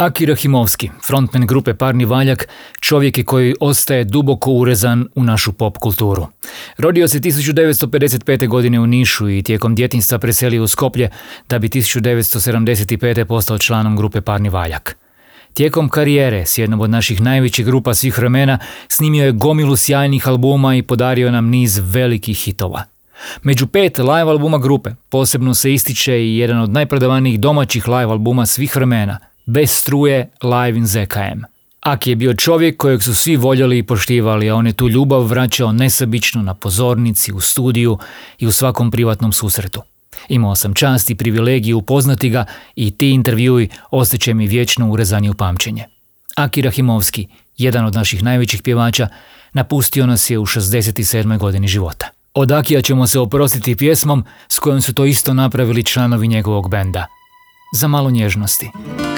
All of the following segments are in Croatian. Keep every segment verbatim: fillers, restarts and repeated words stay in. Aki Rahimovski, frontman grupe Parni Valjak, čovjek je koji ostaje duboko urezan u našu pop kulturu. Rodio se tisuću devetsto pedeset pete. godine u Nišu i tijekom djetinjstva preselio u Skoplje da bi tisuću devetsto sedamdeset pete. postao članom grupe Parni Valjak. Tijekom karijere s jednom od naših najvećih grupa svih vremena snimio je gomilu sjajnih albuma i podario nam niz velikih hitova. Među pet live albuma grupe posebno se ističe i jedan od najprodavanijih domaćih live albuma svih vremena, Bez struje, Live in Z K M. Aki je bio čovjek kojeg su svi voljeli i poštivali, a on je tu ljubav vraćao nesebično na pozornici, u studiju i u svakom privatnom susretu. Imao sam čast i privilegiju upoznati ga i ti intervjui ostaće mi vječno urezani u pamćenje. Aki Rahimovski, jedan od naših najvećih pjevača, napustio nas je u šezdeset sedmoj. godini života. Od Akija ćemo se oprostiti pjesmom s kojom su to isto napravili članovi njegovog benda. Za malo nježnosti.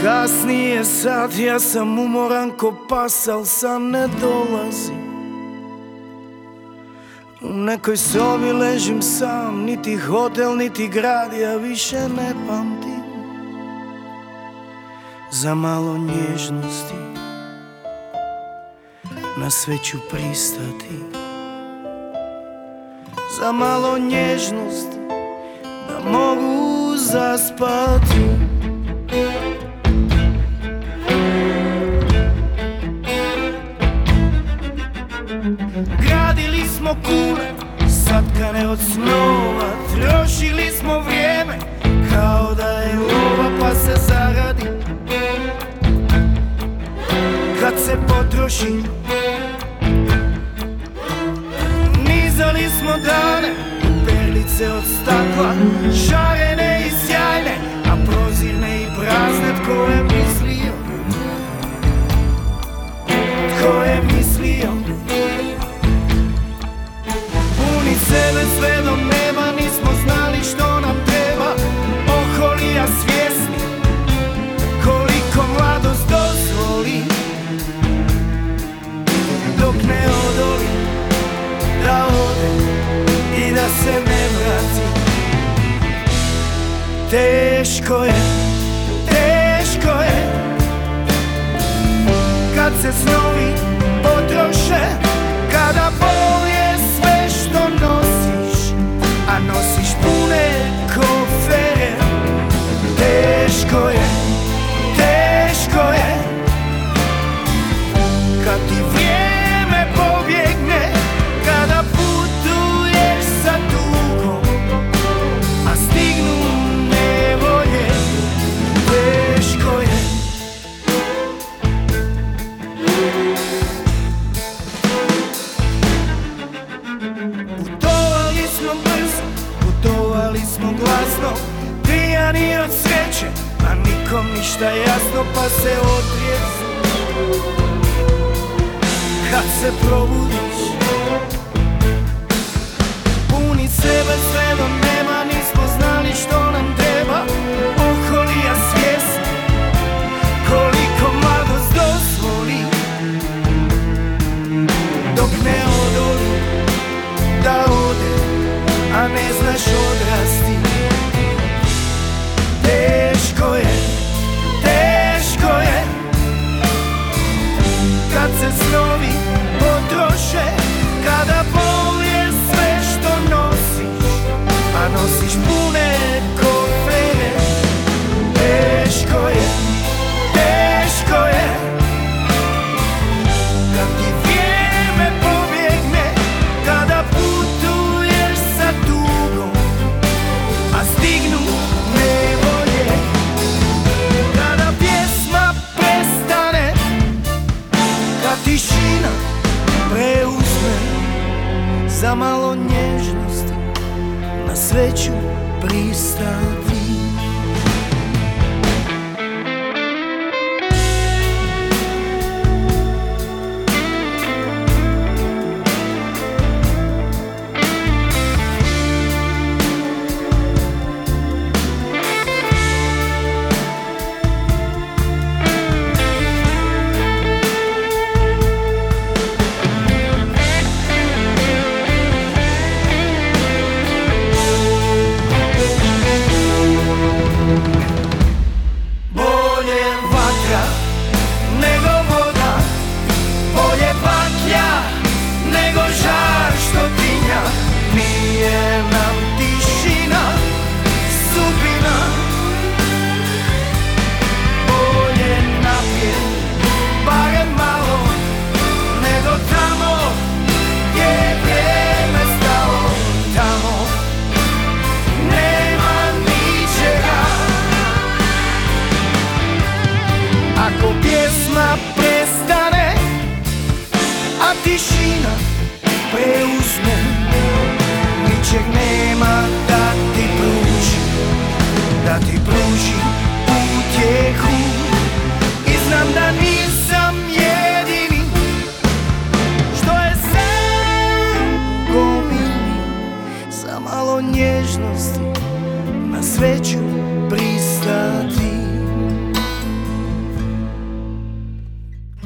Kasnije sad, ja sam umoran ko pas, al sam ne dolazim. U nekoj sobi ležim sam, niti hotel, niti grad, ja više ne pamtim. Za malo nježnosti, na sve ću pristati. Za malo nježnosti, da mogu zaspati. Gradili smo kule, satkane od snova, trošili smo vrijeme kao da je lova, pa se zaradi. Kad se potroši, nizali smo dane, perlice od stakla, šarene i sjajne, a prozirne i prazne. Tko je mislio? Tko je mislio? Puni sebe sve do neba, nismo znali što nam treba, oholija svjesni koliko mladost dozvoli, dok ne odoli da ode i da se ne vrati. Teško je, teško je kad se snovi potroše, kada bol je sve što nosiš, a nosiš pune kofere. Teško je, teško je kad ti vrijeme pobjegne, kada putuješ sa dugom, a stignu nevolje. Teško je. Putovali smo brzo, putovali smo glasno, pijani od sreće, a nikom ništa jasno, pa se otrijezu. Kad se probudiš, puni sebe sve do nema, nismo znali što nam treba, oholija svjesni koliko mladost dozvoli, dok ne odoli da ode, a ne znaš odrasti. Teško je, teško je kad se snovi potroše, kada bol je sve što nosiš, a nosiš pune kofere. Teško je, teško je kad ti vrijeme pobjegne, kada putuješ sa dugom, a stignu nevolje. Kada pjesma prestane, kad tišina preuzme, za malo nježnosti na sreću pristati.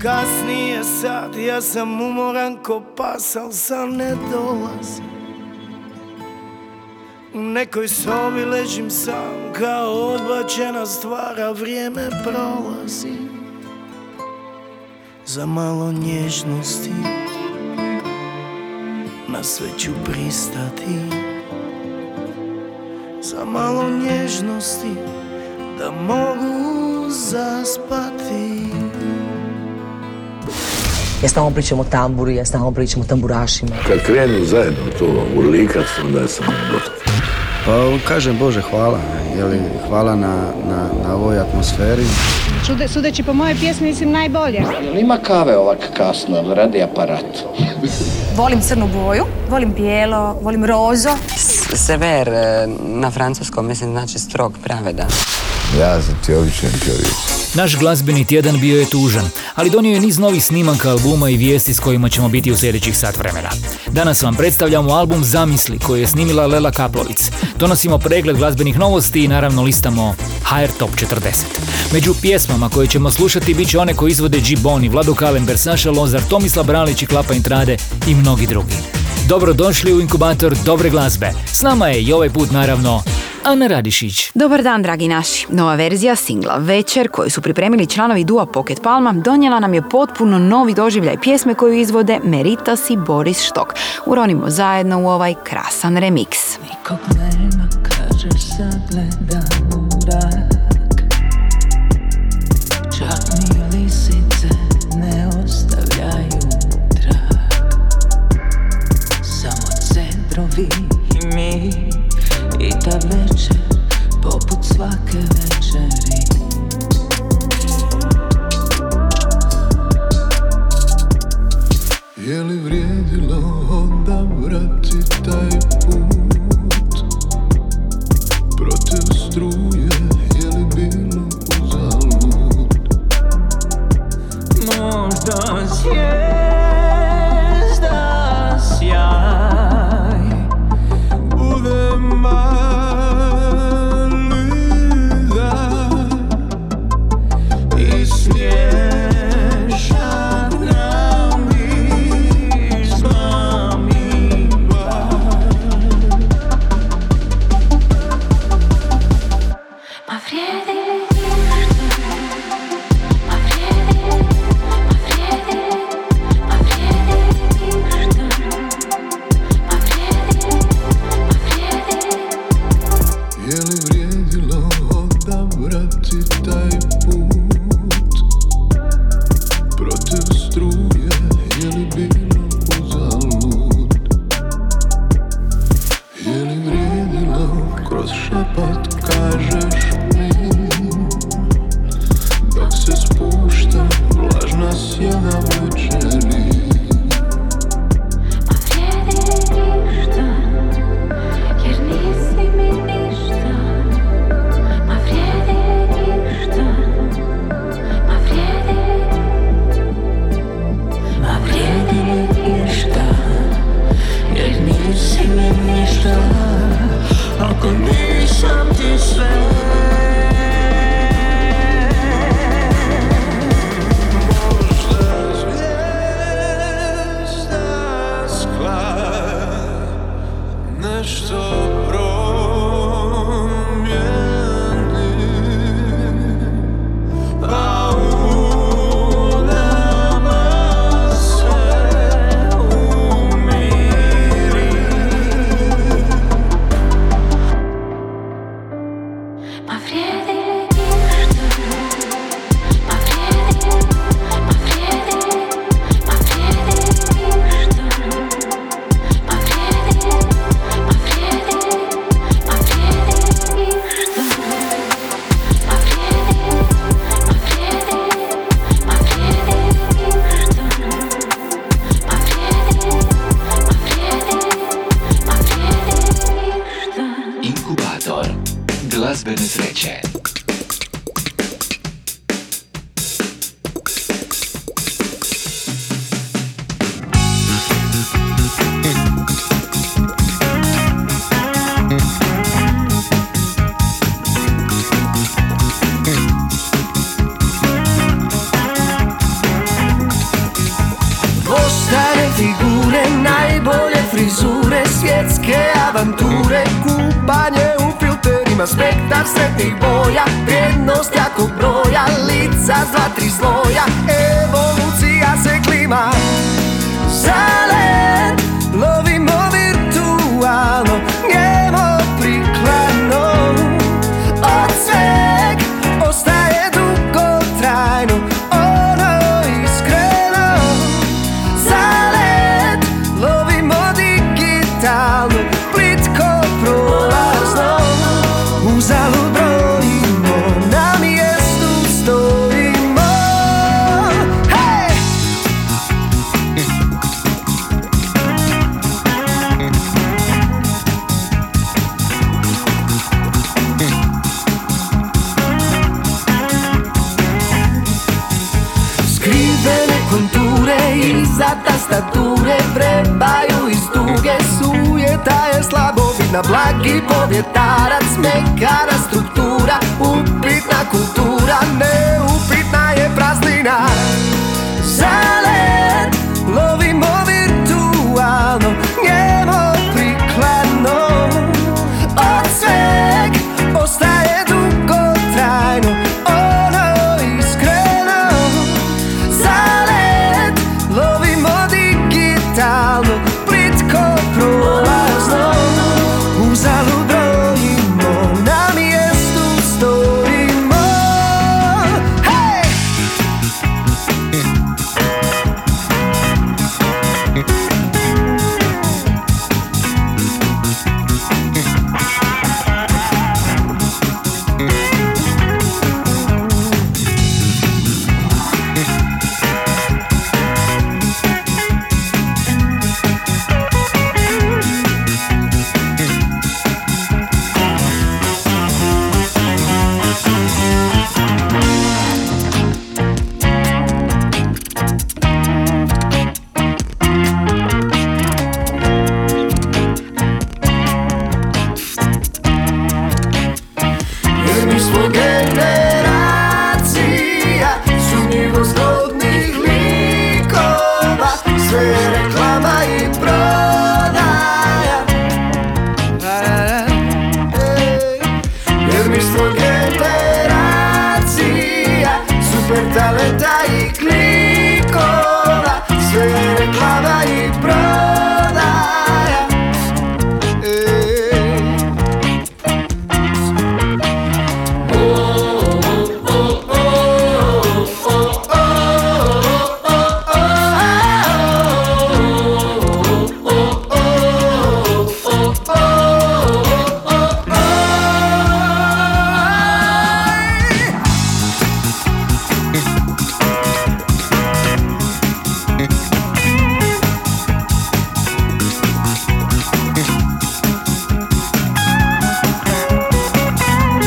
Kasni je sad, ja sam umoran ko pas, al sam ne dolazim. U nekoj sobi ležim sam kao odbačena stvar, a vrijeme prolazi. Za malo nježnosti na sve ću pristati. Za malo nježnosti da mogu zaspati. Ja stalno pričam o tamburi, ja stalno pričam o tamburašima. Kad krenu zajedno to urlikat sam da sam dosta. Pa kažem Bože hvala, jeli, hvala na, na, na ovoj atmosferi. Čude, sudeći po moje pjesmi mislim najbolje. Jel ima kave ovak kasno, radi aparat. Volim crnu boju, volim bijelo, volim rozo. Sever na francuskom mislim znači strog, pravedan. Ja sam ti običan čovjek. Naš glazbeni tjedan bio je tužan, ali donio je niz novih snimaka albuma i vijesti s kojima ćemo biti u sljedećih sat vremena. Danas vam predstavljamo album Zamisli koji je snimila Lela Kaplović. Donosimo pregled glazbenih novosti i naravno listamo ha er Top četrdeset. Među pjesmama koje ćemo slušati bit će one koje izvode Gibonni, Vlado Kalember, Saša Lozar, Tomislav Bralić i Klapa Intrade i mnogi drugi. Dobrodošli u inkubator dobre glazbe. S nama je i ovaj put naravno Ana Radišić. Dobar dan, dragi naši. Nova verzija singla Večer koju su pripremili članovi Duo Pocket Palma donijela nam je potpuno novi doživljaj pjesme koju izvode Merita i Boris Štok. Uronimo zajedno u ovaj krasan remix. Nikog nema, kažeš sad gledam u rak. Čak mi lisice ne ostavljaju trak. Samo centrovi i mi. I ta večer, poput svake večeri. Je li vrijedilo odabrati taj put? Protiv struje, je li bilo uzalud? Možda zvijezda sjaj bude maj. Možda zvijezda najbolje frizure, svjetske avanture, kupanje u filterima, spektar sretnih boja, vrijednost jakog broja, lica s dva, tri sloja, evolucija se klima. Zalet, lovimo virtualno, njemo priklano, od sveg ostaje dugo trajno, ono iskreno. Zalet, lovimo digitalno, plitko prolazno, uzalud brojimo, na mjestu stojimo. Hej! Skrivene konture iza tastature vrebaju iz duge sujeta je slabo. Na blagi povjetarac, mekana struktura, upitna kultura, neupitna je praznina. Zalet, lovimo virtualno, njemo prikladno, od sveg ostaje dugo trajno, ono iskreno. Zalet, lovimo digitalno, plitko prolazno, uzalud brojimo, na mjestu stojimo. Hej! Jer mi smo generacija sumnjivo zgodnih likova, sve je reklama i prodaja. Ej. Jer mi smo generacija super talenta i klikova, sve je reklama i prodaja. Ej.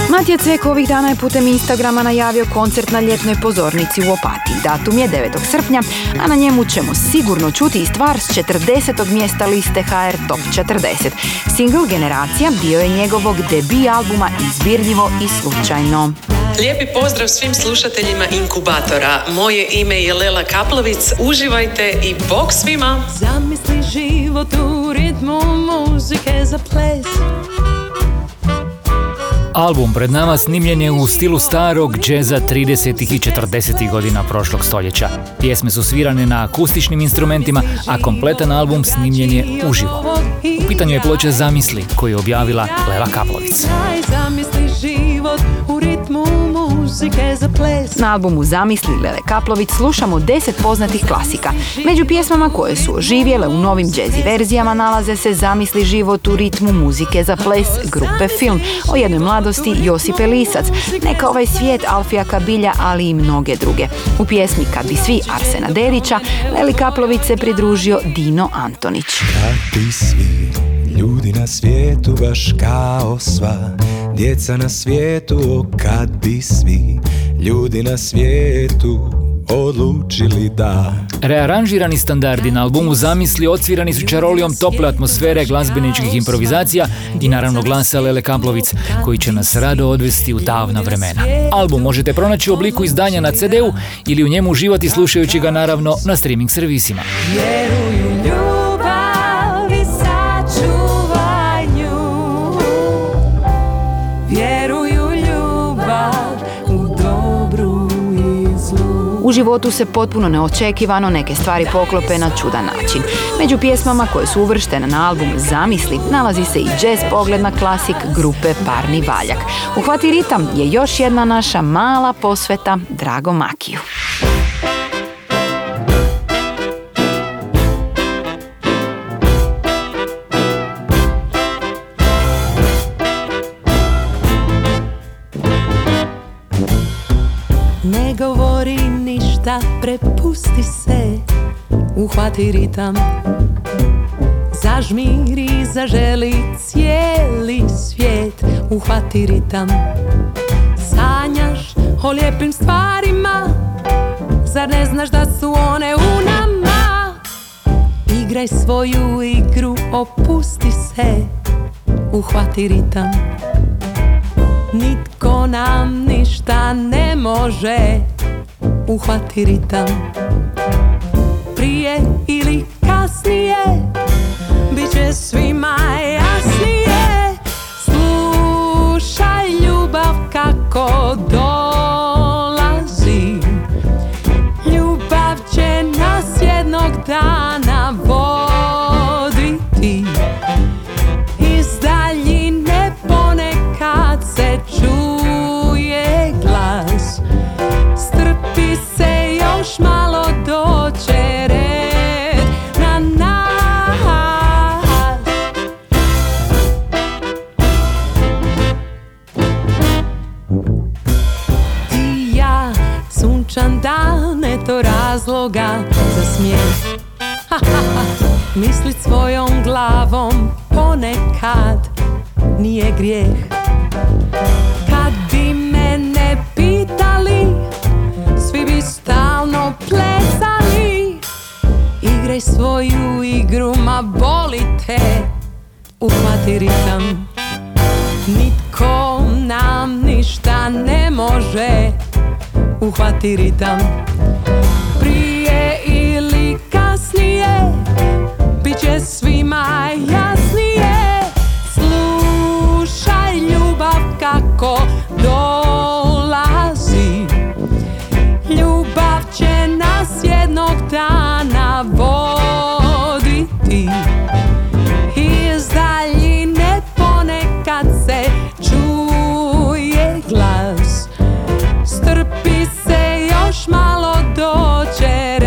Matija Cvek ovih dana je putem Instagrama najavio koncert na ljetnoj pozornici u Opatiji. Datum je devetog srpnja, a na njemu ćemo sigurno čuti i stvar s četrdesetog mjesta liste ha er Top četrdeset. Single Generacija dio je njegovog debi albuma Izbirljivo i slučajno. Lijepi pozdrav svim slušateljima Inkubatora. Moje ime je Lela Kaplović. Uživajte i bok svima! Zamisli život u ritmu muzike za ples. Album pred nama snimljen je u stilu starog džeza tridesetih i četrdesetih godina prošlog stoljeća. Pjesme su svirane na akustičnim instrumentima, a kompletan album snimljen je uživo. U pitanju je ploča Zamisli koju je objavila Lela Kaplović. Na albumu Zamisli Lele Kaplović slušamo deset poznatih klasika. Među pjesmama koje su oživjele u novim jazzy verzijama nalaze se Zamisli život u ritmu muzike za ples grupe Film, O jednoj mladosti Josipe Lisac, Neka ovaj svijet Alfija Kabilja, ali i mnoge druge. U pjesmi Kad bi svi Arsena Dedića Leli Kaplović se pridružio Dino Antonić. Kad bi svi ljudi na svijetu baš kao sva djeca na svijetu, o kad bi svi ljudi na svijetu odlučili da. Rearanžirani standardi na albumu Zamisli odsvirani su čarolijom tople atmosfere, glazbeničkih improvizacija i naravno glasa Lele Kaplović, koji će nas rado odvesti u davna vremena. Album možete pronaći u obliku izdanja na ce de u ili u njemu uživati slušajući ga naravno na streaming servisima. Vjeruju ljubav U životu se potpuno neočekivano neke stvari poklope na čudan način. Među pjesmama koje su uvrštene na album Zamisli nalazi se i jazz pogledna klasik grupe Parni Valjak. Uhvati ritam je još jedna naša mala posveta Drago Makiju. Ne govori ništa, prepusti se, uhvati ritam. Zažmiri, zaželi cijeli svijet, uhvati ritam. Sanjaš o lijepim stvarima, zar ne znaš da su one u nama? Igraj svoju igru, opusti se, uhvati ritam. Nitko nam ništa ne može, uhvati ritam. Prije ili kasnije bit će svima jasnije. Slušaj ljubav kako dolazi, ljubav će nas jednog dana voditi. Iz daljine ponekad se čuje glas, strpi se još malo, doće red na nas. Ti ja, sunčan dan, eto razloga za smijeh. Mislit svojom glavom ponekad nije grijeh. Kad bi mene pitali, svi bi stalno plesali. Igraj svoju igru, ma boli te, uhvati ritam. Nitko nam ništa ne može, uhvati ritam. Prije ili kasnije bit će svima jasnije. Slušaj ljubav kako dolazi, ljubav će nas jednog dana voditi. Iz daljine ponekad se čuje glas, strpi se još malo, doće red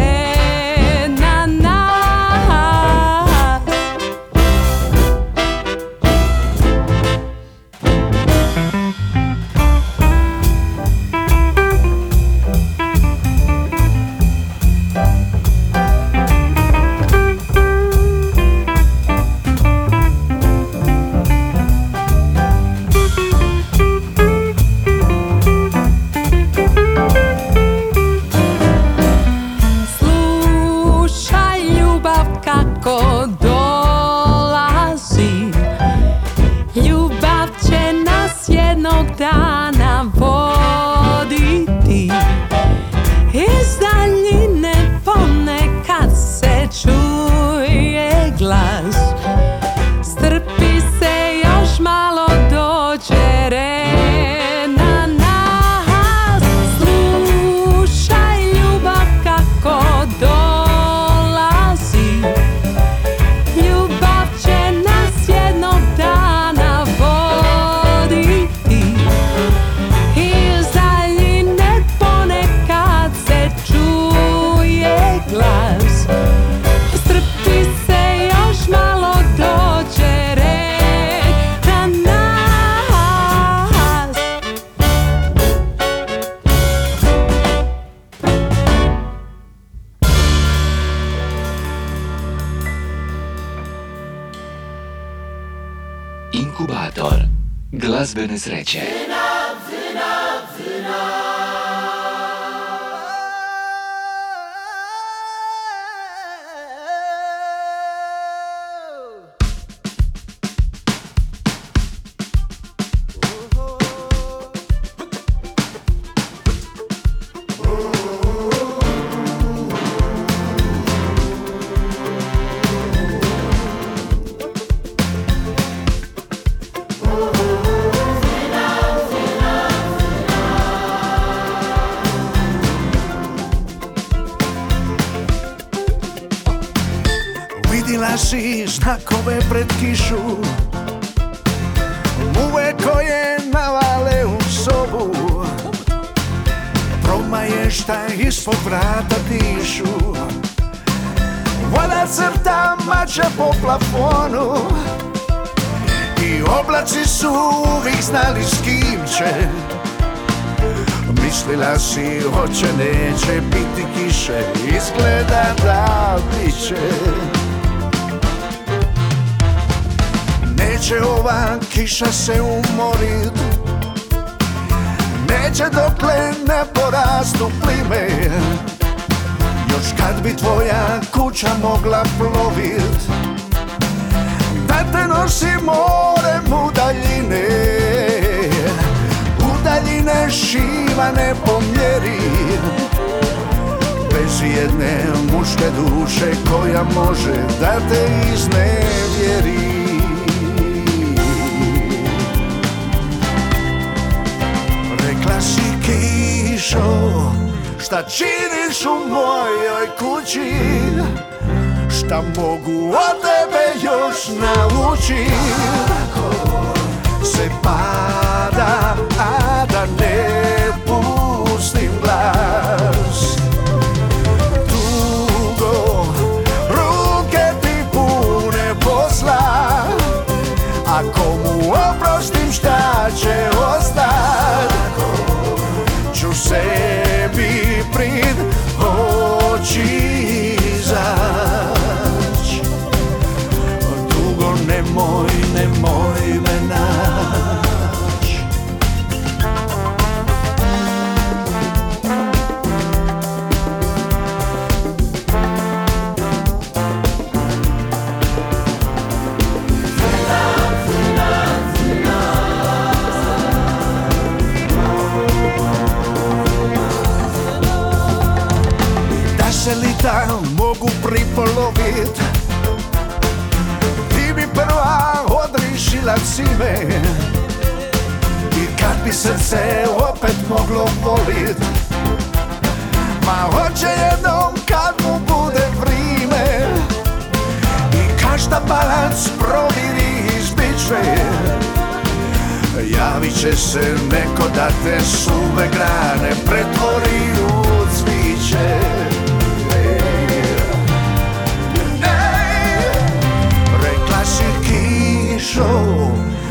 na nas. Slušaj ljubav kako dolazi, ljubav će nas jednog dana voditi. Iz daljine ponekad se čuje glas, strpi se još malo, doće red na nas. Slušaj ljubav kako dolazi, ljubav će nas jednog dana voditi. Iz daljine ponekad se čuje glas, strpi se još malo, doće red na nas. Inkubator glazbene sreće. Zina, naši štakove pred kišu, muve koje navale u sobu, promaje šta ispod vrata dišu. Voda crta mača po plafonu i oblaci su uvijek znali s kim će. Mislila si hoće, neće biti kiše, izgleda da biće. Neće ova kiša se umorit, neće dokle ne porastu plime. Još kad bi tvoja kuća mogla plovit, da te nosi morem u daljine, u daljine šivane po mjeri, bez jedne muške duše koja može da te iznevjeri. Rekla si kišo, šta činiš u mojoj kući, šta mogu od tebe još naučit? Se pada, a da ne pustim glas, dugo ruke ti pune posla. Ako mu oprostim šta će ostat, ću sebi prid oči izać. Dugo nemoj, nemoj me nać. Da mogu pripolovit, ti bi prva odrišila zime. I kad bi srce opet moglo volit, ma hoće jednom kad mu bude vrime. I každa balac proviri iz bičve, javit će se neko da te suve grane pretvori u cviće.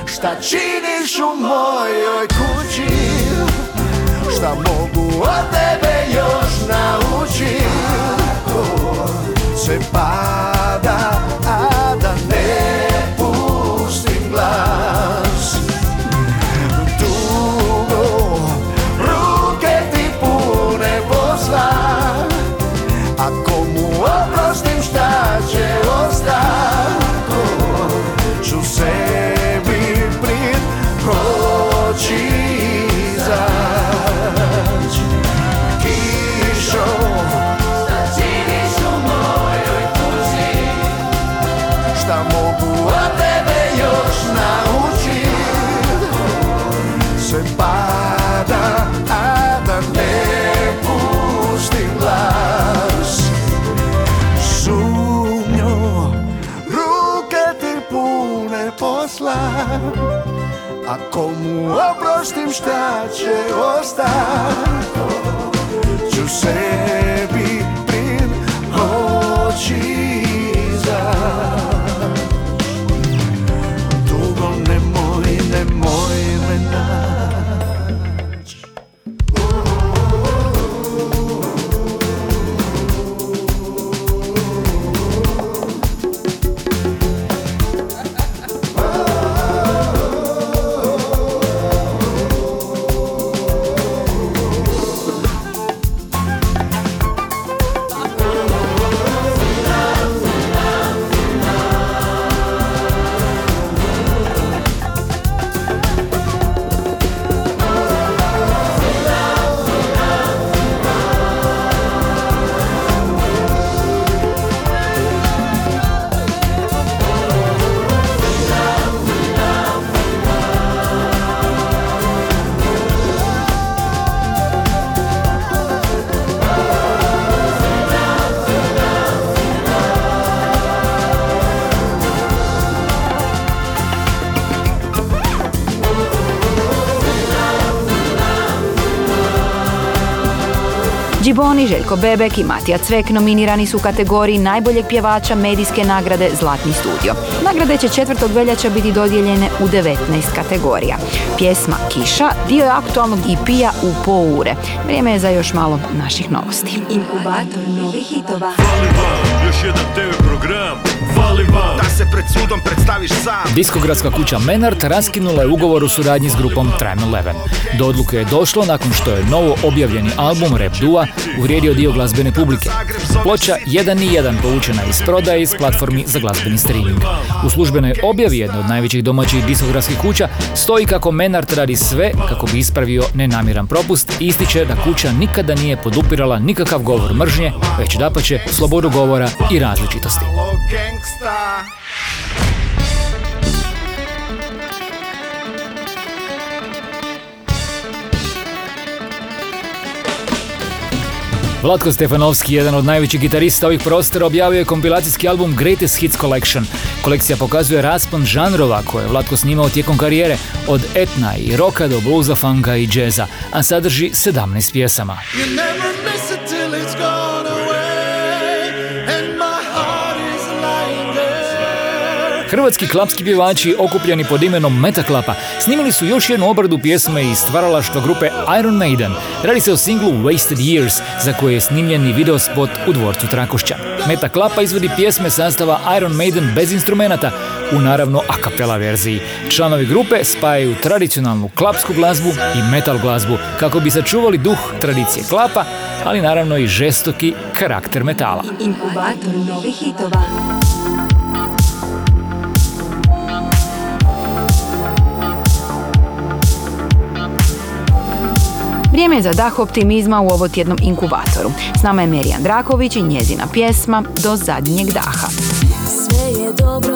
Šta činiš u mojoj kući, šta mogu od tebe još naučit? Se pada, a da ne pustim glas, dugo ruke ti pune posla. Ako mu oprostim šta će ostat, ću sebi prid proći izać. Kišo, šta činiš u mojoj kući, šta mogu od tebe još naučit? Se pada, a da ne pustim glas, sumnjo ruke ti pune posla. Ako mu oprostim šta će ostat, ću sebi pred oči izać. Dugo nemoj, nemoj me nać. Gibonni, Željko Bebek i Matija Cvek nominirani su u kategoriji najboljeg pjevača medijske nagrade Zlatni studio. Nagrade će četvrtog veljače biti dodijeljene u devetnaest kategorija. Pjesma Kiša dio je aktualnog E P-a u poure. Vrijeme je za još malo naših novosti. Inkubator novih hitova. Još jedan T V program. Da se pred sudom predstaviš sam. Diskografska kuća Menard raskinula je ugovor u suradnji s grupom Tram Eleven. Do odluke je došlo nakon što je novo objavljeni album Rap Dua uvrijedio dio glazbene publike. Ploča jedan i jedan povučena iz prodaje iz platformi za glazbeni streaming. U službenoj objavi jedne od najvećih domaćih diskografskih kuća stoji kako Menard radi sve kako bi ispravio nenamiran propust i ističe da kuća nikada nije podupirala nikakav govor mržnje, već dapače slobodu govora i različitosti. Gangsta. Vlatko Stefanovski, jedan od najvećih gitarista ovih prostora, objavio je kompilacijski album Greatest Hits Collection. Kolekcija pokazuje raspon žanrova koje je Vlatko snimao tijekom karijere, od etna i roka do bluza, funka i džeza, a sadrži sedamnaest pjesama. Hrvatski klapski pjevači okupljeni pod imenom Meta klapa snimili su još jednu obradu pjesme iz stvaralaštva grupe Iron Maiden. Radi se o singlu Wasted Years, za koji je snimljen i video spot u dvorcu Trakošća. Meta klapa izvodi pjesme sastava Iron Maiden bez instrumenata, u naravno a cappella verziji. Članovi grupe spajaju tradicionalnu klapsku glazbu i metal glazbu kako bi sačuvali duh tradicije klapa, ali naravno i žestoki karakter metala. Inkubator novih hitova. Vrijeme je za dah optimizma u ovotjednom inkubatoru. S nama je Mirjan Draković i njezina pjesma Do zadnjeg daha. Sve je dobro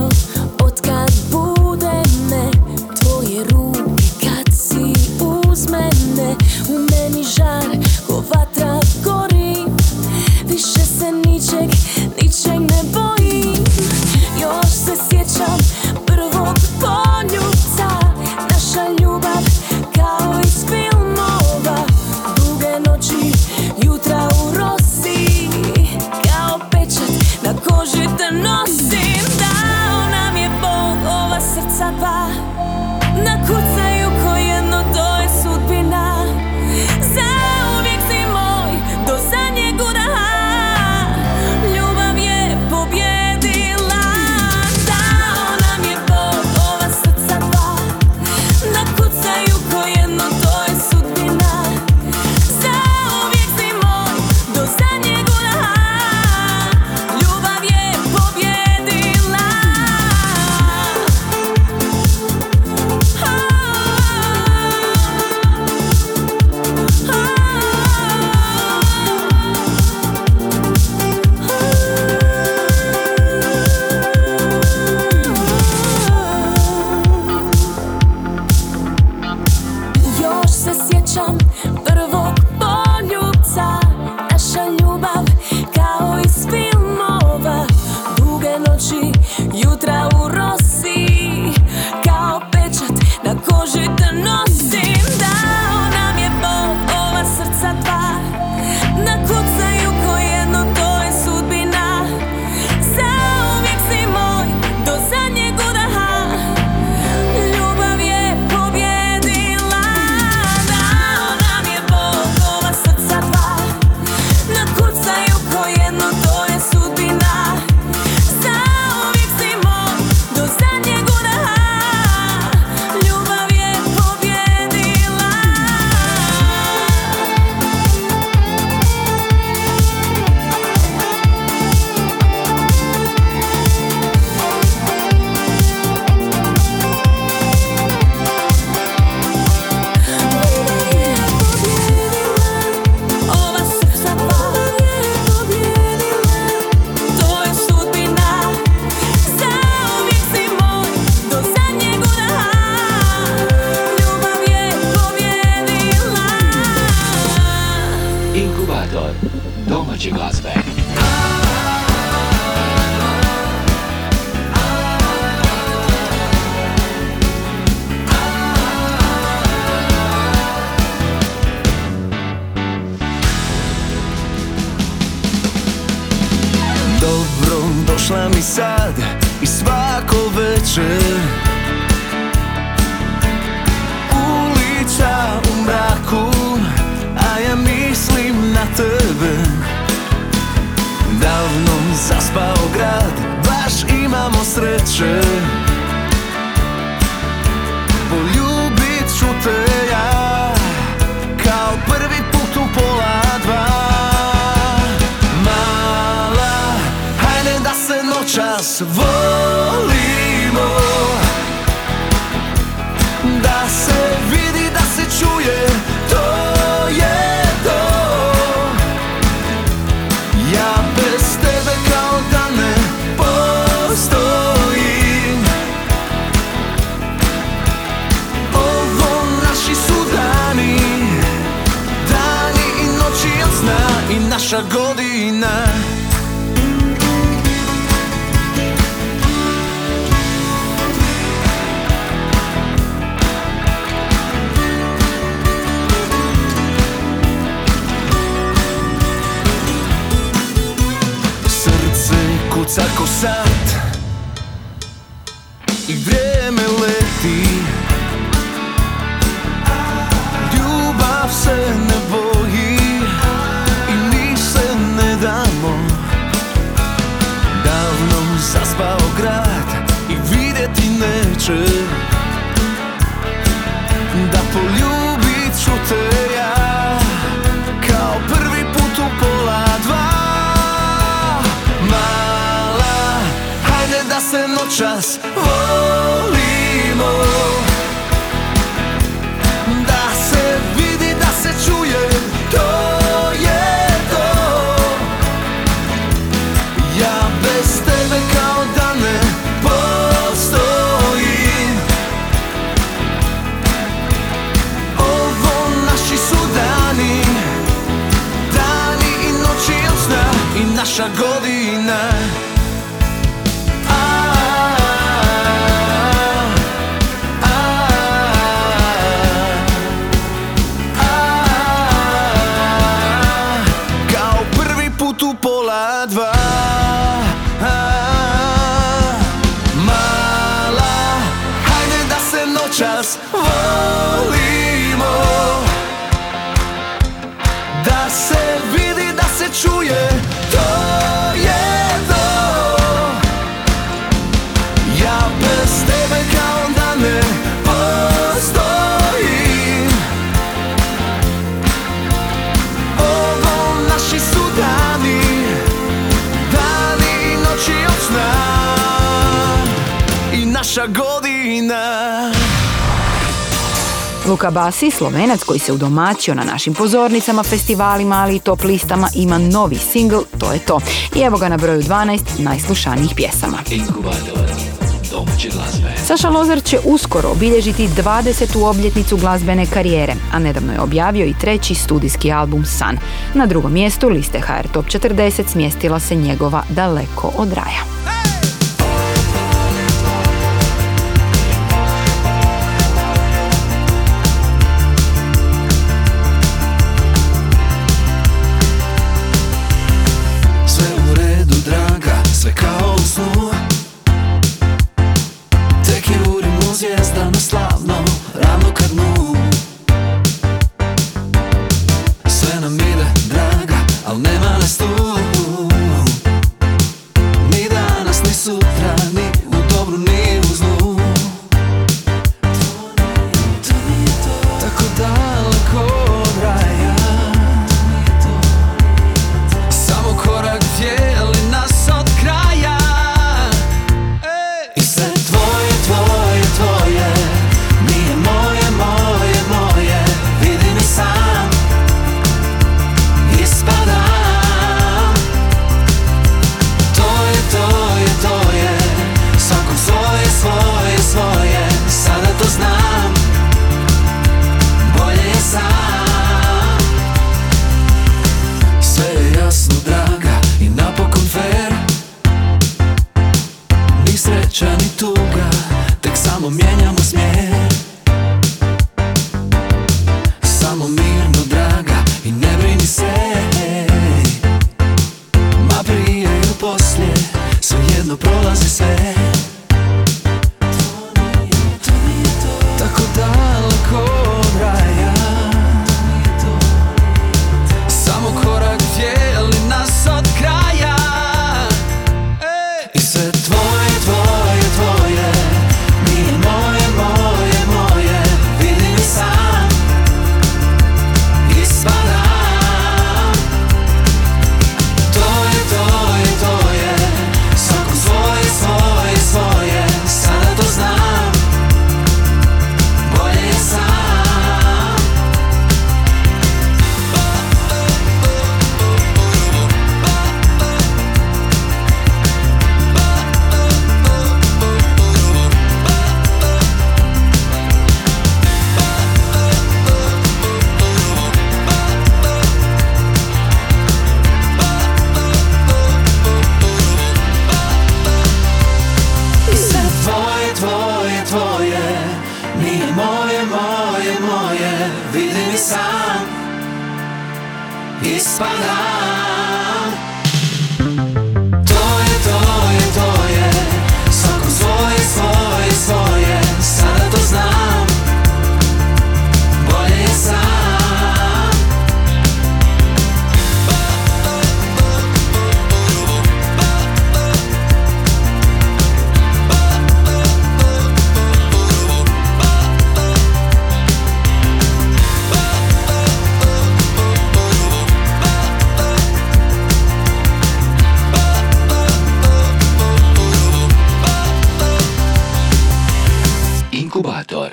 otkad bude me, tvoje ruke kad si uz mene, u meni žar ko vatra gori, više se ničeg, ničeg ne bojim, još se sjećam prvog ponjuca, naša ljubav kao iz filmova. Jutra u rosi, kao pečat na koži te nosim. Dao nam je Bog ova srca dva, na kucaju ko jedno to je sudbina. Zauvijek si moj, do zadnjeg daha, ljubav je pobjedila. Dao nam je Bog ova srca dva, na kucaju ko jedno to je sudbina. došla mi sad i svako večer. Ulica u mraku, a ja mislim na tebe. Davno zaspao grad, baš imamo sreće. Poljubit ću te ja, kao prvi put u pola dva. Mala, hajde da se noćas volimo, da se vidi, da se čuje, to je to. Ja bez tebe kao da ne postojim. Ovo naši su dani, dani i noći, jel zna i naša godina. Kako sad i vrijeme leti, ljubav se ne boji i mi se ne damo. Davno zaspao grad i vidjeti neće, da poljubit ću te ja, kao prvi put u pola dva. Da se noćas volimo, da se vidi, da se čuje, to je to. Ja bez tebe kao da ne postojim. Ovo naši su dani, dani i noći, jel zna i naša godina. Luka Basi, Slovenac koji se udomaćio na našim pozornicama, festivalima, ali i top listama, ima novi singl, to je to. I evo ga na broju dvanaest najslušanijih pjesama. Saša Lozar će uskoro obilježiti dvadesetu obljetnicu glazbene karijere, a nedavno je objavio i treći studijski album San. Na drugom mjestu liste ha er Top četrdeset smjestila se njegova Daleko od raja. So yeah. ispadam. To je, to je, to je, svako svoje, svoje, svoje, sada to znam, bolje je sam. Inkubator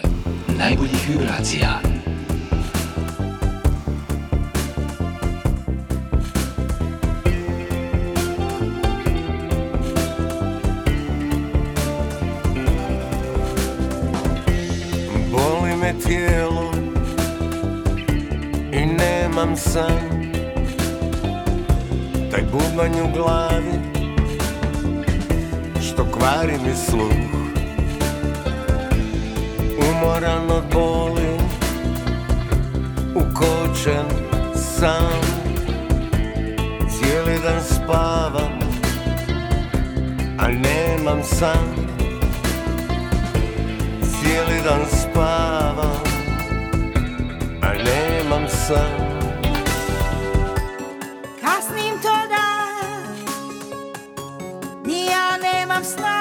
najboljih vibracija. Boli me tijelo i nemam san, taj bubanj u glavi što kvari mi sluh. Umoran od boli, ukočen sam, cijeli dan spavam, a nemam san. Cijeli dan spavam, a nemam san. Kasnim to dan, ni ja nemam sna.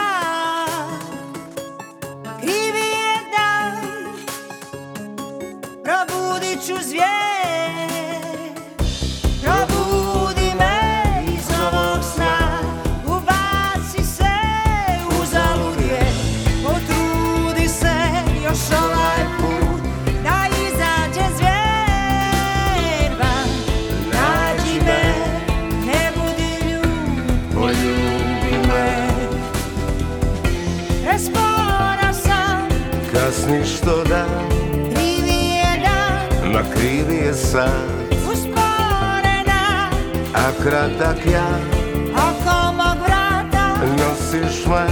Probudit ću zvijer, probudi me iz ovog sna, ubaci se u zaludje, potrudi se još ovaj put, da izađe zvijer van, nađi me, ne budi ljud, poljubi me. Prespora sam, kasniš to dan, na krivi je sad, usporena, a kratak ja, oko mog vrata, nosiš me,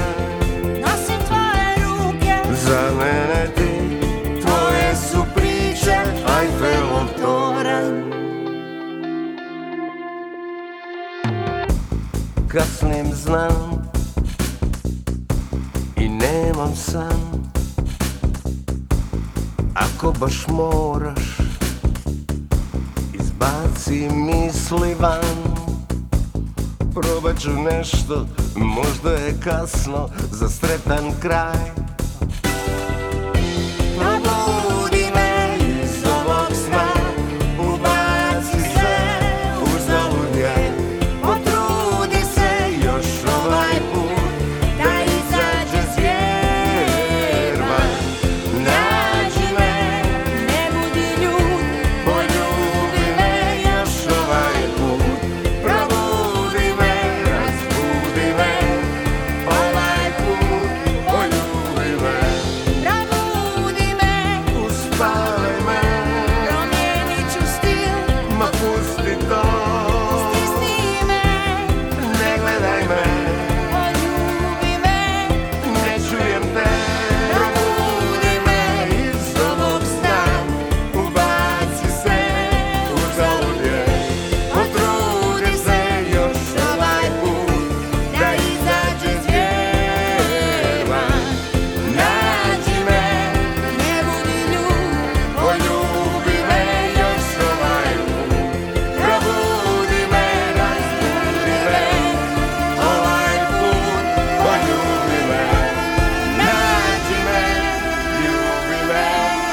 nosim tvoje ruke, za mene ti, tvoje su priče, Ajfelov toran. Kasnim znam i nemam san, ako baš moraš, baci misli van, probat ću nešto, možda je kasno za sretan kraj. Probudi me iz ovog sna, ubaci se u zaludje, potrudi se još ovaj put, da izađe zvijer van, nađi me, ne budi ljud.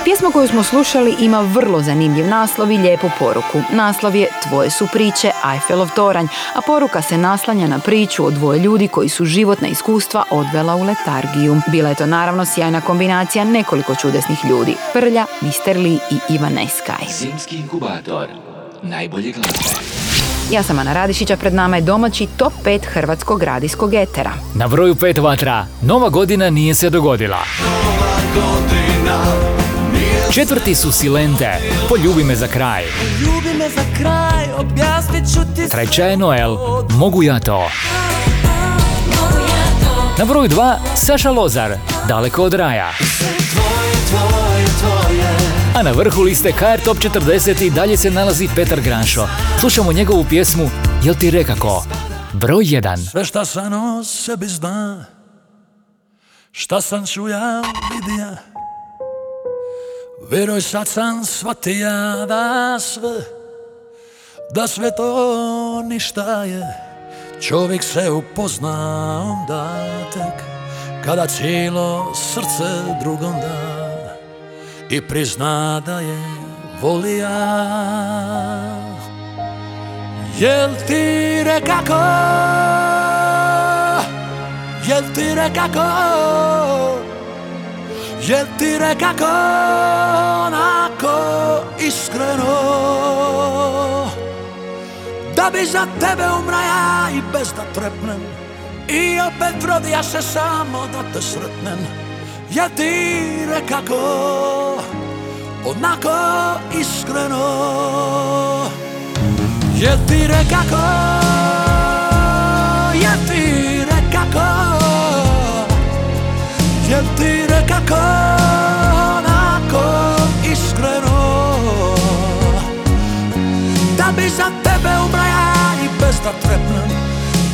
Pjesma koju smo slušali ima vrlo zanimljiv naslov i lijepu poruku. Naslov je Tvoje su priče, Ajfelov toranj, a poruka se naslanja na priču o dvoje ljudi koji su životna iskustva odvela u letargiju. Bila je to naravno sjajna kombinacija nekoliko čudesnih ljudi. Prlja, mister Lee i Ivana Iskaj. Zimski inkubator. Najbolje glazbe. Ja sam Ana Radišić, a pred nama je domaći top pet hrvatskog radijskog etera. Na broju pet vatra, Nova godina nije se dogodila. Nova godina. Četvrti su Silente, Poljubi me za kraj. Poljubi me za kraj, objasnit ću ti. Treća je Noel, Mogu ja to. Na broju dva, Saša Lozar, Daleko od raja. Tvoje, tvoje, tvoje. A na vrhu liste K R Top četrdeset i dalje se nalazi Petar Granšo. Slušamo njegovu pjesmu Jel ti rekako? Broj jedan. Sve šta sam o sebi zna, šta sam čuja vidija, veruj sad sam shvatija da sve, da sve to ništa je. Čovjek se upozna onda tek kada cijelo srce drugom da i prizna da je volija. Jel ti rekako, jel ti rekako, jel ti rekako onako iskreno, da bi za tebe umra ja i bez da trepnem i opet rodija se samo da te sretnem. Jel ti rekako onako iskreno, jel ti rekako, jel ti rekako, jel ti rekako onako iskreno, da bi za tebe umraja i bez da trepnem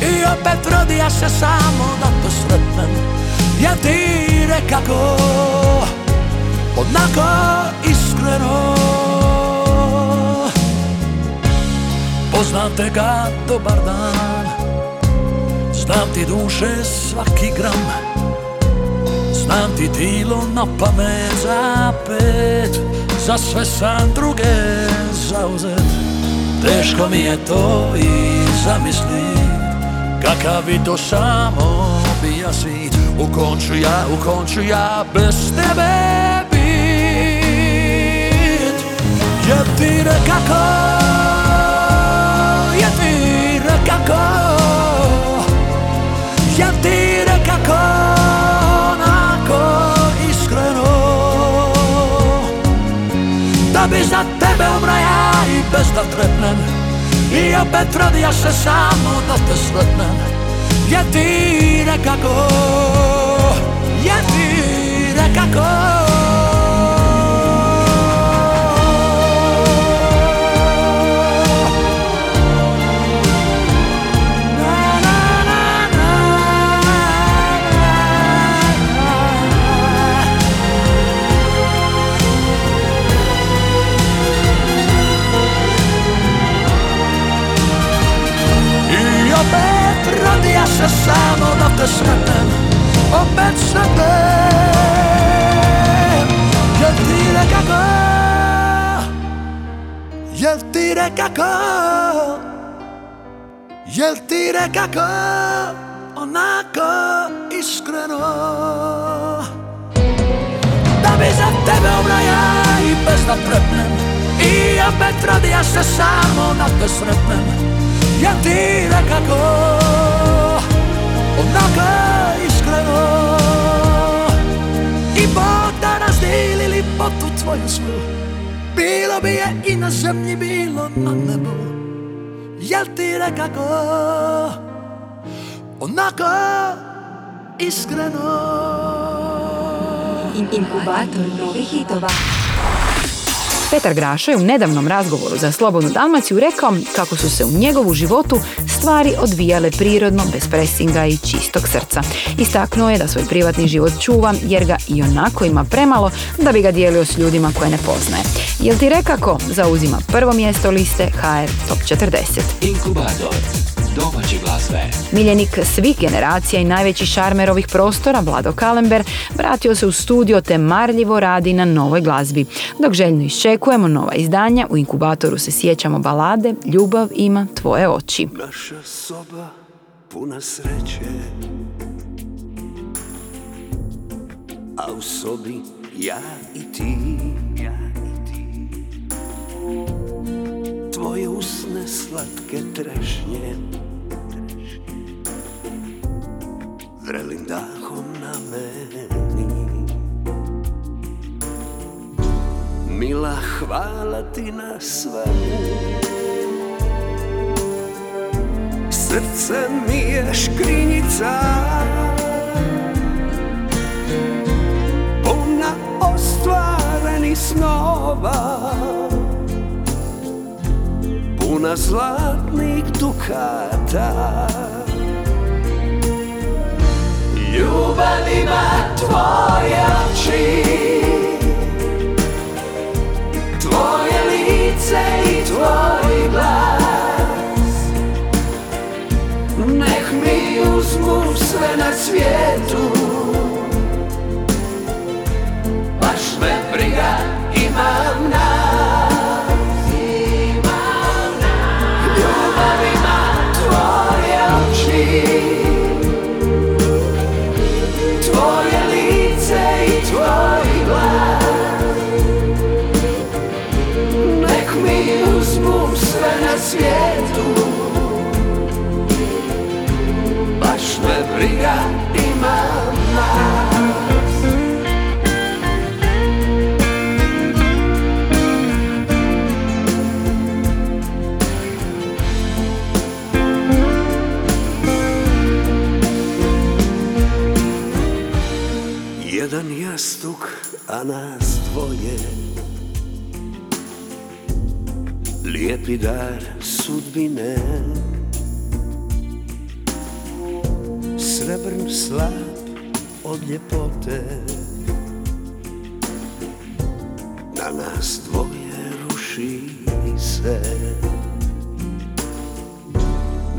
i opet rodija se samo da te sretnem. Jel ti rekako onako iskreno, poznam te ga dobar dan, znam ti duše svaki gram, znam ti tilo na pamet za pet, za sve sam druge zauzet, teško mi je to i zamislit kakav i to samo bija svit. U kom ću ja, u kom ću ja bez tebe bit. Jel ti rekako, jel ti rekako, jel ti rekako onako iskreno, da bi za tebe umra ja i bez da trepnem i opet rodija se samo da te sretnem. Jel ti rekako, jel ti rekako, na, na, na, na, na, na. I opet rodija se samo da te sretnem, opet sretnem. Jel ti rekako, jel ti rekako, jel ti rekako onako iskreno, da bi za tebe umra ja i bez da trepnem i opet rodija se samo da te sretnem. Jel ti rekako onako iskreno, i Bog da razdijeli ljepotu tvoju svu, bilo bi je i na zemlji, bilo na nebu. Jel ti rekako onako iskreno. Inkubator novih hitova. Petar Grašo je u nedavnom razgovoru za Slobodnu Dalmaciju rekao kako su se u njegovu životu stvari odvijale prirodno, bez presinga i čistog srca. Istaknuo je da svoj privatni život čuva jer ga i onako ima premalo da bi ga dijelio s ljudima koje ne poznaje. Jel ti rekako zauzima prvo mjesto liste H R Top četrdeset. Inkubator. Domaći glazbe. Miljenik svih generacija i najveći šarmer ovih prostora, Vlado Kalember, vratio se u studio te marljivo radi na novoj glazbi. Dok željno iščekujemo nova izdanja, u Inkubatoru se sjećamo balade Ljubav ima tvoje oči. Naša soba puna sreće, a u sobi ja i ti, ja i ti. Tvoje usne slatke trešnje vrelim dahom na meni. Mila, hvala ti na svemu, srce mi je škrinjica, puna ostvarenih i snova, puna zlatnih dukata. Ljubav ima tvoje oči, tvoje lice i tvoj glas. Nek mi uzmu sve na svijetu, baš me briga, imam nas. Imam nas. Ljubav ima tvoje oči, tvoj glas. Nek mi uzmu sve na svijetu, baš me briga, imam nas. Jedan jastuk, a nas dvoje, lijepi dar sudbine. Srebrn slap od ljepote, na nas dvoje ruši se.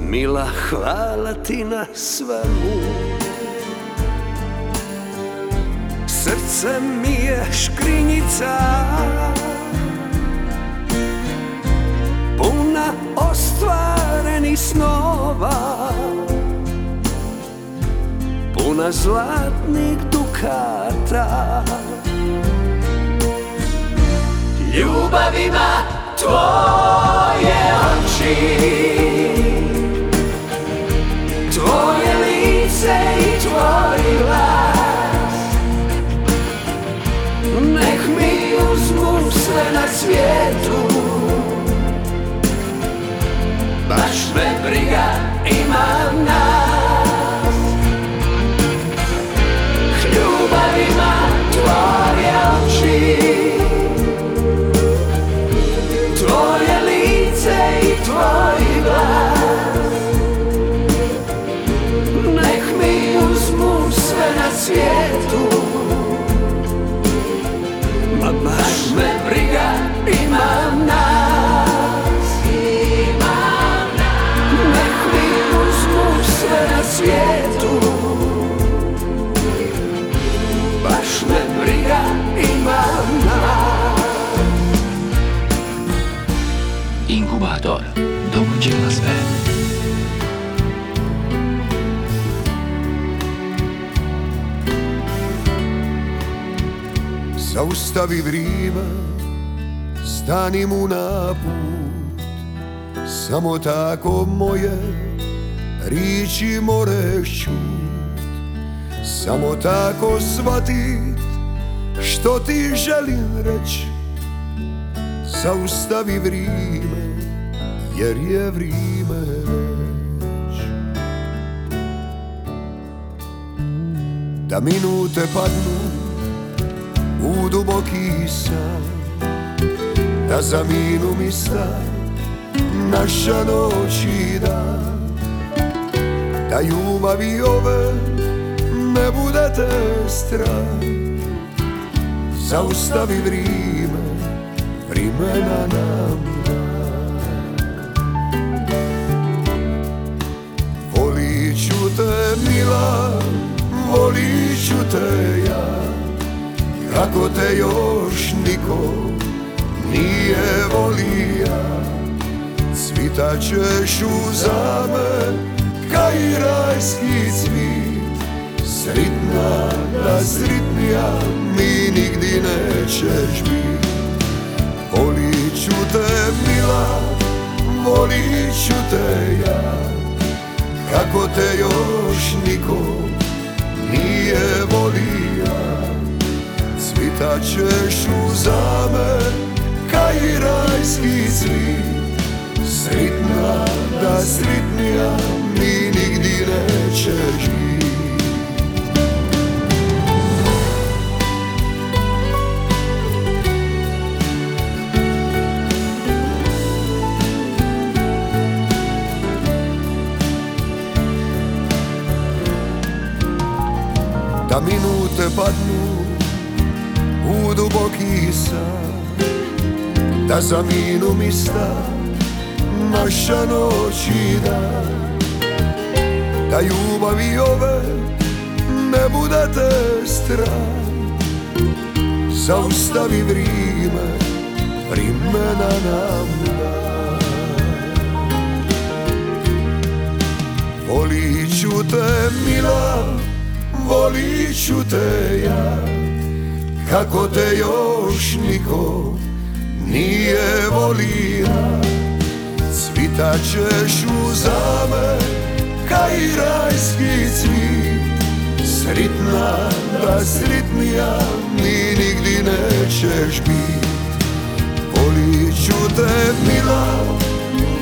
Mila, hvala ti na svemu, srce mi je škrinjica, puna ostvarenih snova, puna zlatnih dukata. Ljubav ima tvoje oči, tvoje lice i tvoj glas. Uzmu sve na svijetu, baš me briga, imam nas. Ljubav ima tvoje oči, tvoje lice i tvoj glas. Nek mi uzmu sve na svijetu, baš me briga, imam nas. Imam nas. Nek mi uzmu sve na svijetu, baš me briga, imam nas. Inkubator, domaće glazbe. Zaustavi vrijeme, stani mu na put, samo tako moje riječi moreš čut, samo tako shvatit što ti želim reć. Zaustavi vrijeme, jer je vrijeme već da minute padnu u duboki san, da zaminu mi san naša noć i dan, da ljubavi ove ne budete stran. Zaustavi vrijeme, vremena nam da. Volit ću te mila, volit ću te ja, kako te još niko nije volija. Cvita ćeš uza me kaj rajski cvit, sritna da sritnija mi nigdi nećeš bit. Volit ću te mila, volit ću te ja, kako te još niko nije volija. Cvita ćeš uza me kaj rajski cvit, sritna da sritnija mi nigdi nećeš bit. da minute padnu u duboki san, da zaminu mista naša noć i dan, da ljubavi ove ne budete stran. Zaustavi vrijeme, vremena nam da. Volit ću te mila, volit ću te ja, kako te još niko nije volila. Cvitat ćeš uza me kaj rajski cvit, sritna da sritnija ni nigdi nećeš bit. Volit ću te mila,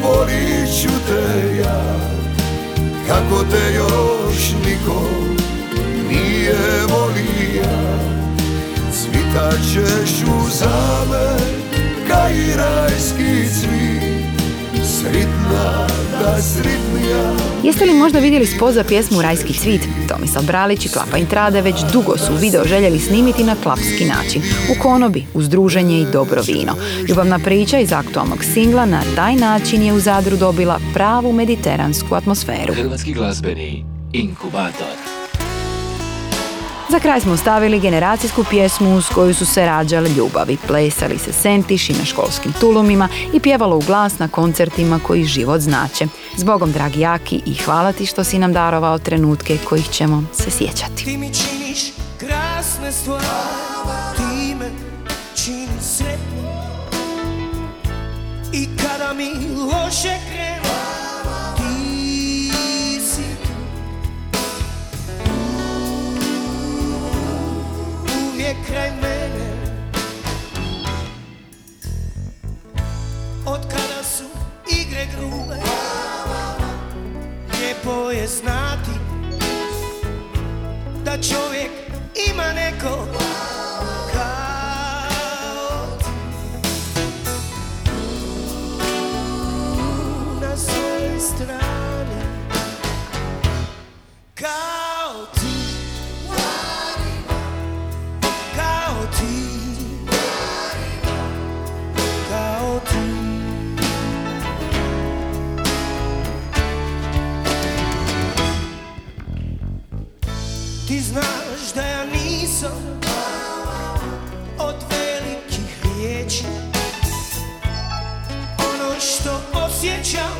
volit ću te ja, kako te još niko nije volija. Cvitat ćeš uza me kaj rajski cvit, sritna da sritnija. Jeste li možda vidjeli spot za pjesmu Rajski cvit? Tomislav Bralić i Klapa Intrade već dugo su video željeli snimiti na klapski način, u konobi, uz druženje i dobro vino. Ljubavna priča iz aktualnog singla na taj način je u Zadru dobila pravu mediteransku atmosferu. Hrvatski glazbeni inkubator. Za kraj smo ostavili generacijsku pjesmu uz koju su se rađale ljubavi, plesali se sentiši na školskim tulumima i pjevalo u glas na koncertima koji život znače. Zbogom, dragi Aki, i hvala ti što si nam darovao trenutke kojih ćemo se sjećati. Ti mi činiš krasne stvari, ti me čini sretno, i kada mi loše krene, ti si tu. Uvijek kraj mene, od kada su igre grube, lijepo je znati da čovjek ima neko kao ti. Na svojoj strani kao ti, kao ti, kao ti. Ti znaš da ja nisam od velikih riječi, ono što osjećam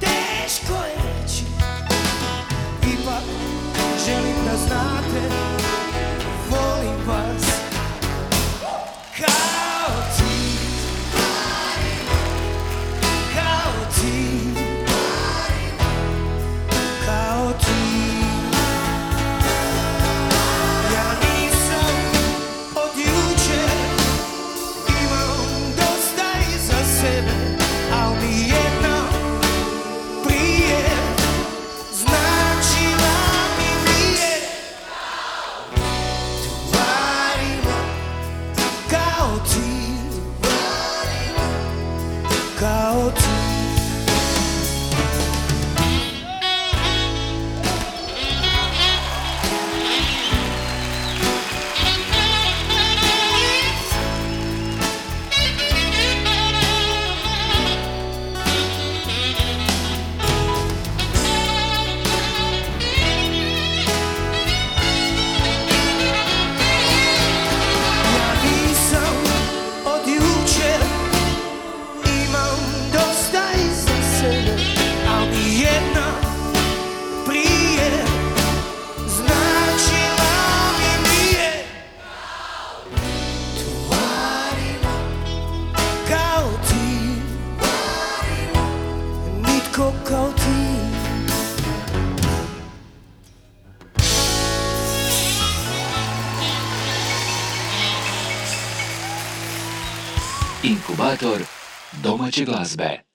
teško je reći. Ipak želim da znate, volim vas kao ti, kao ti, kao ti. Inkubator domaće glazbe.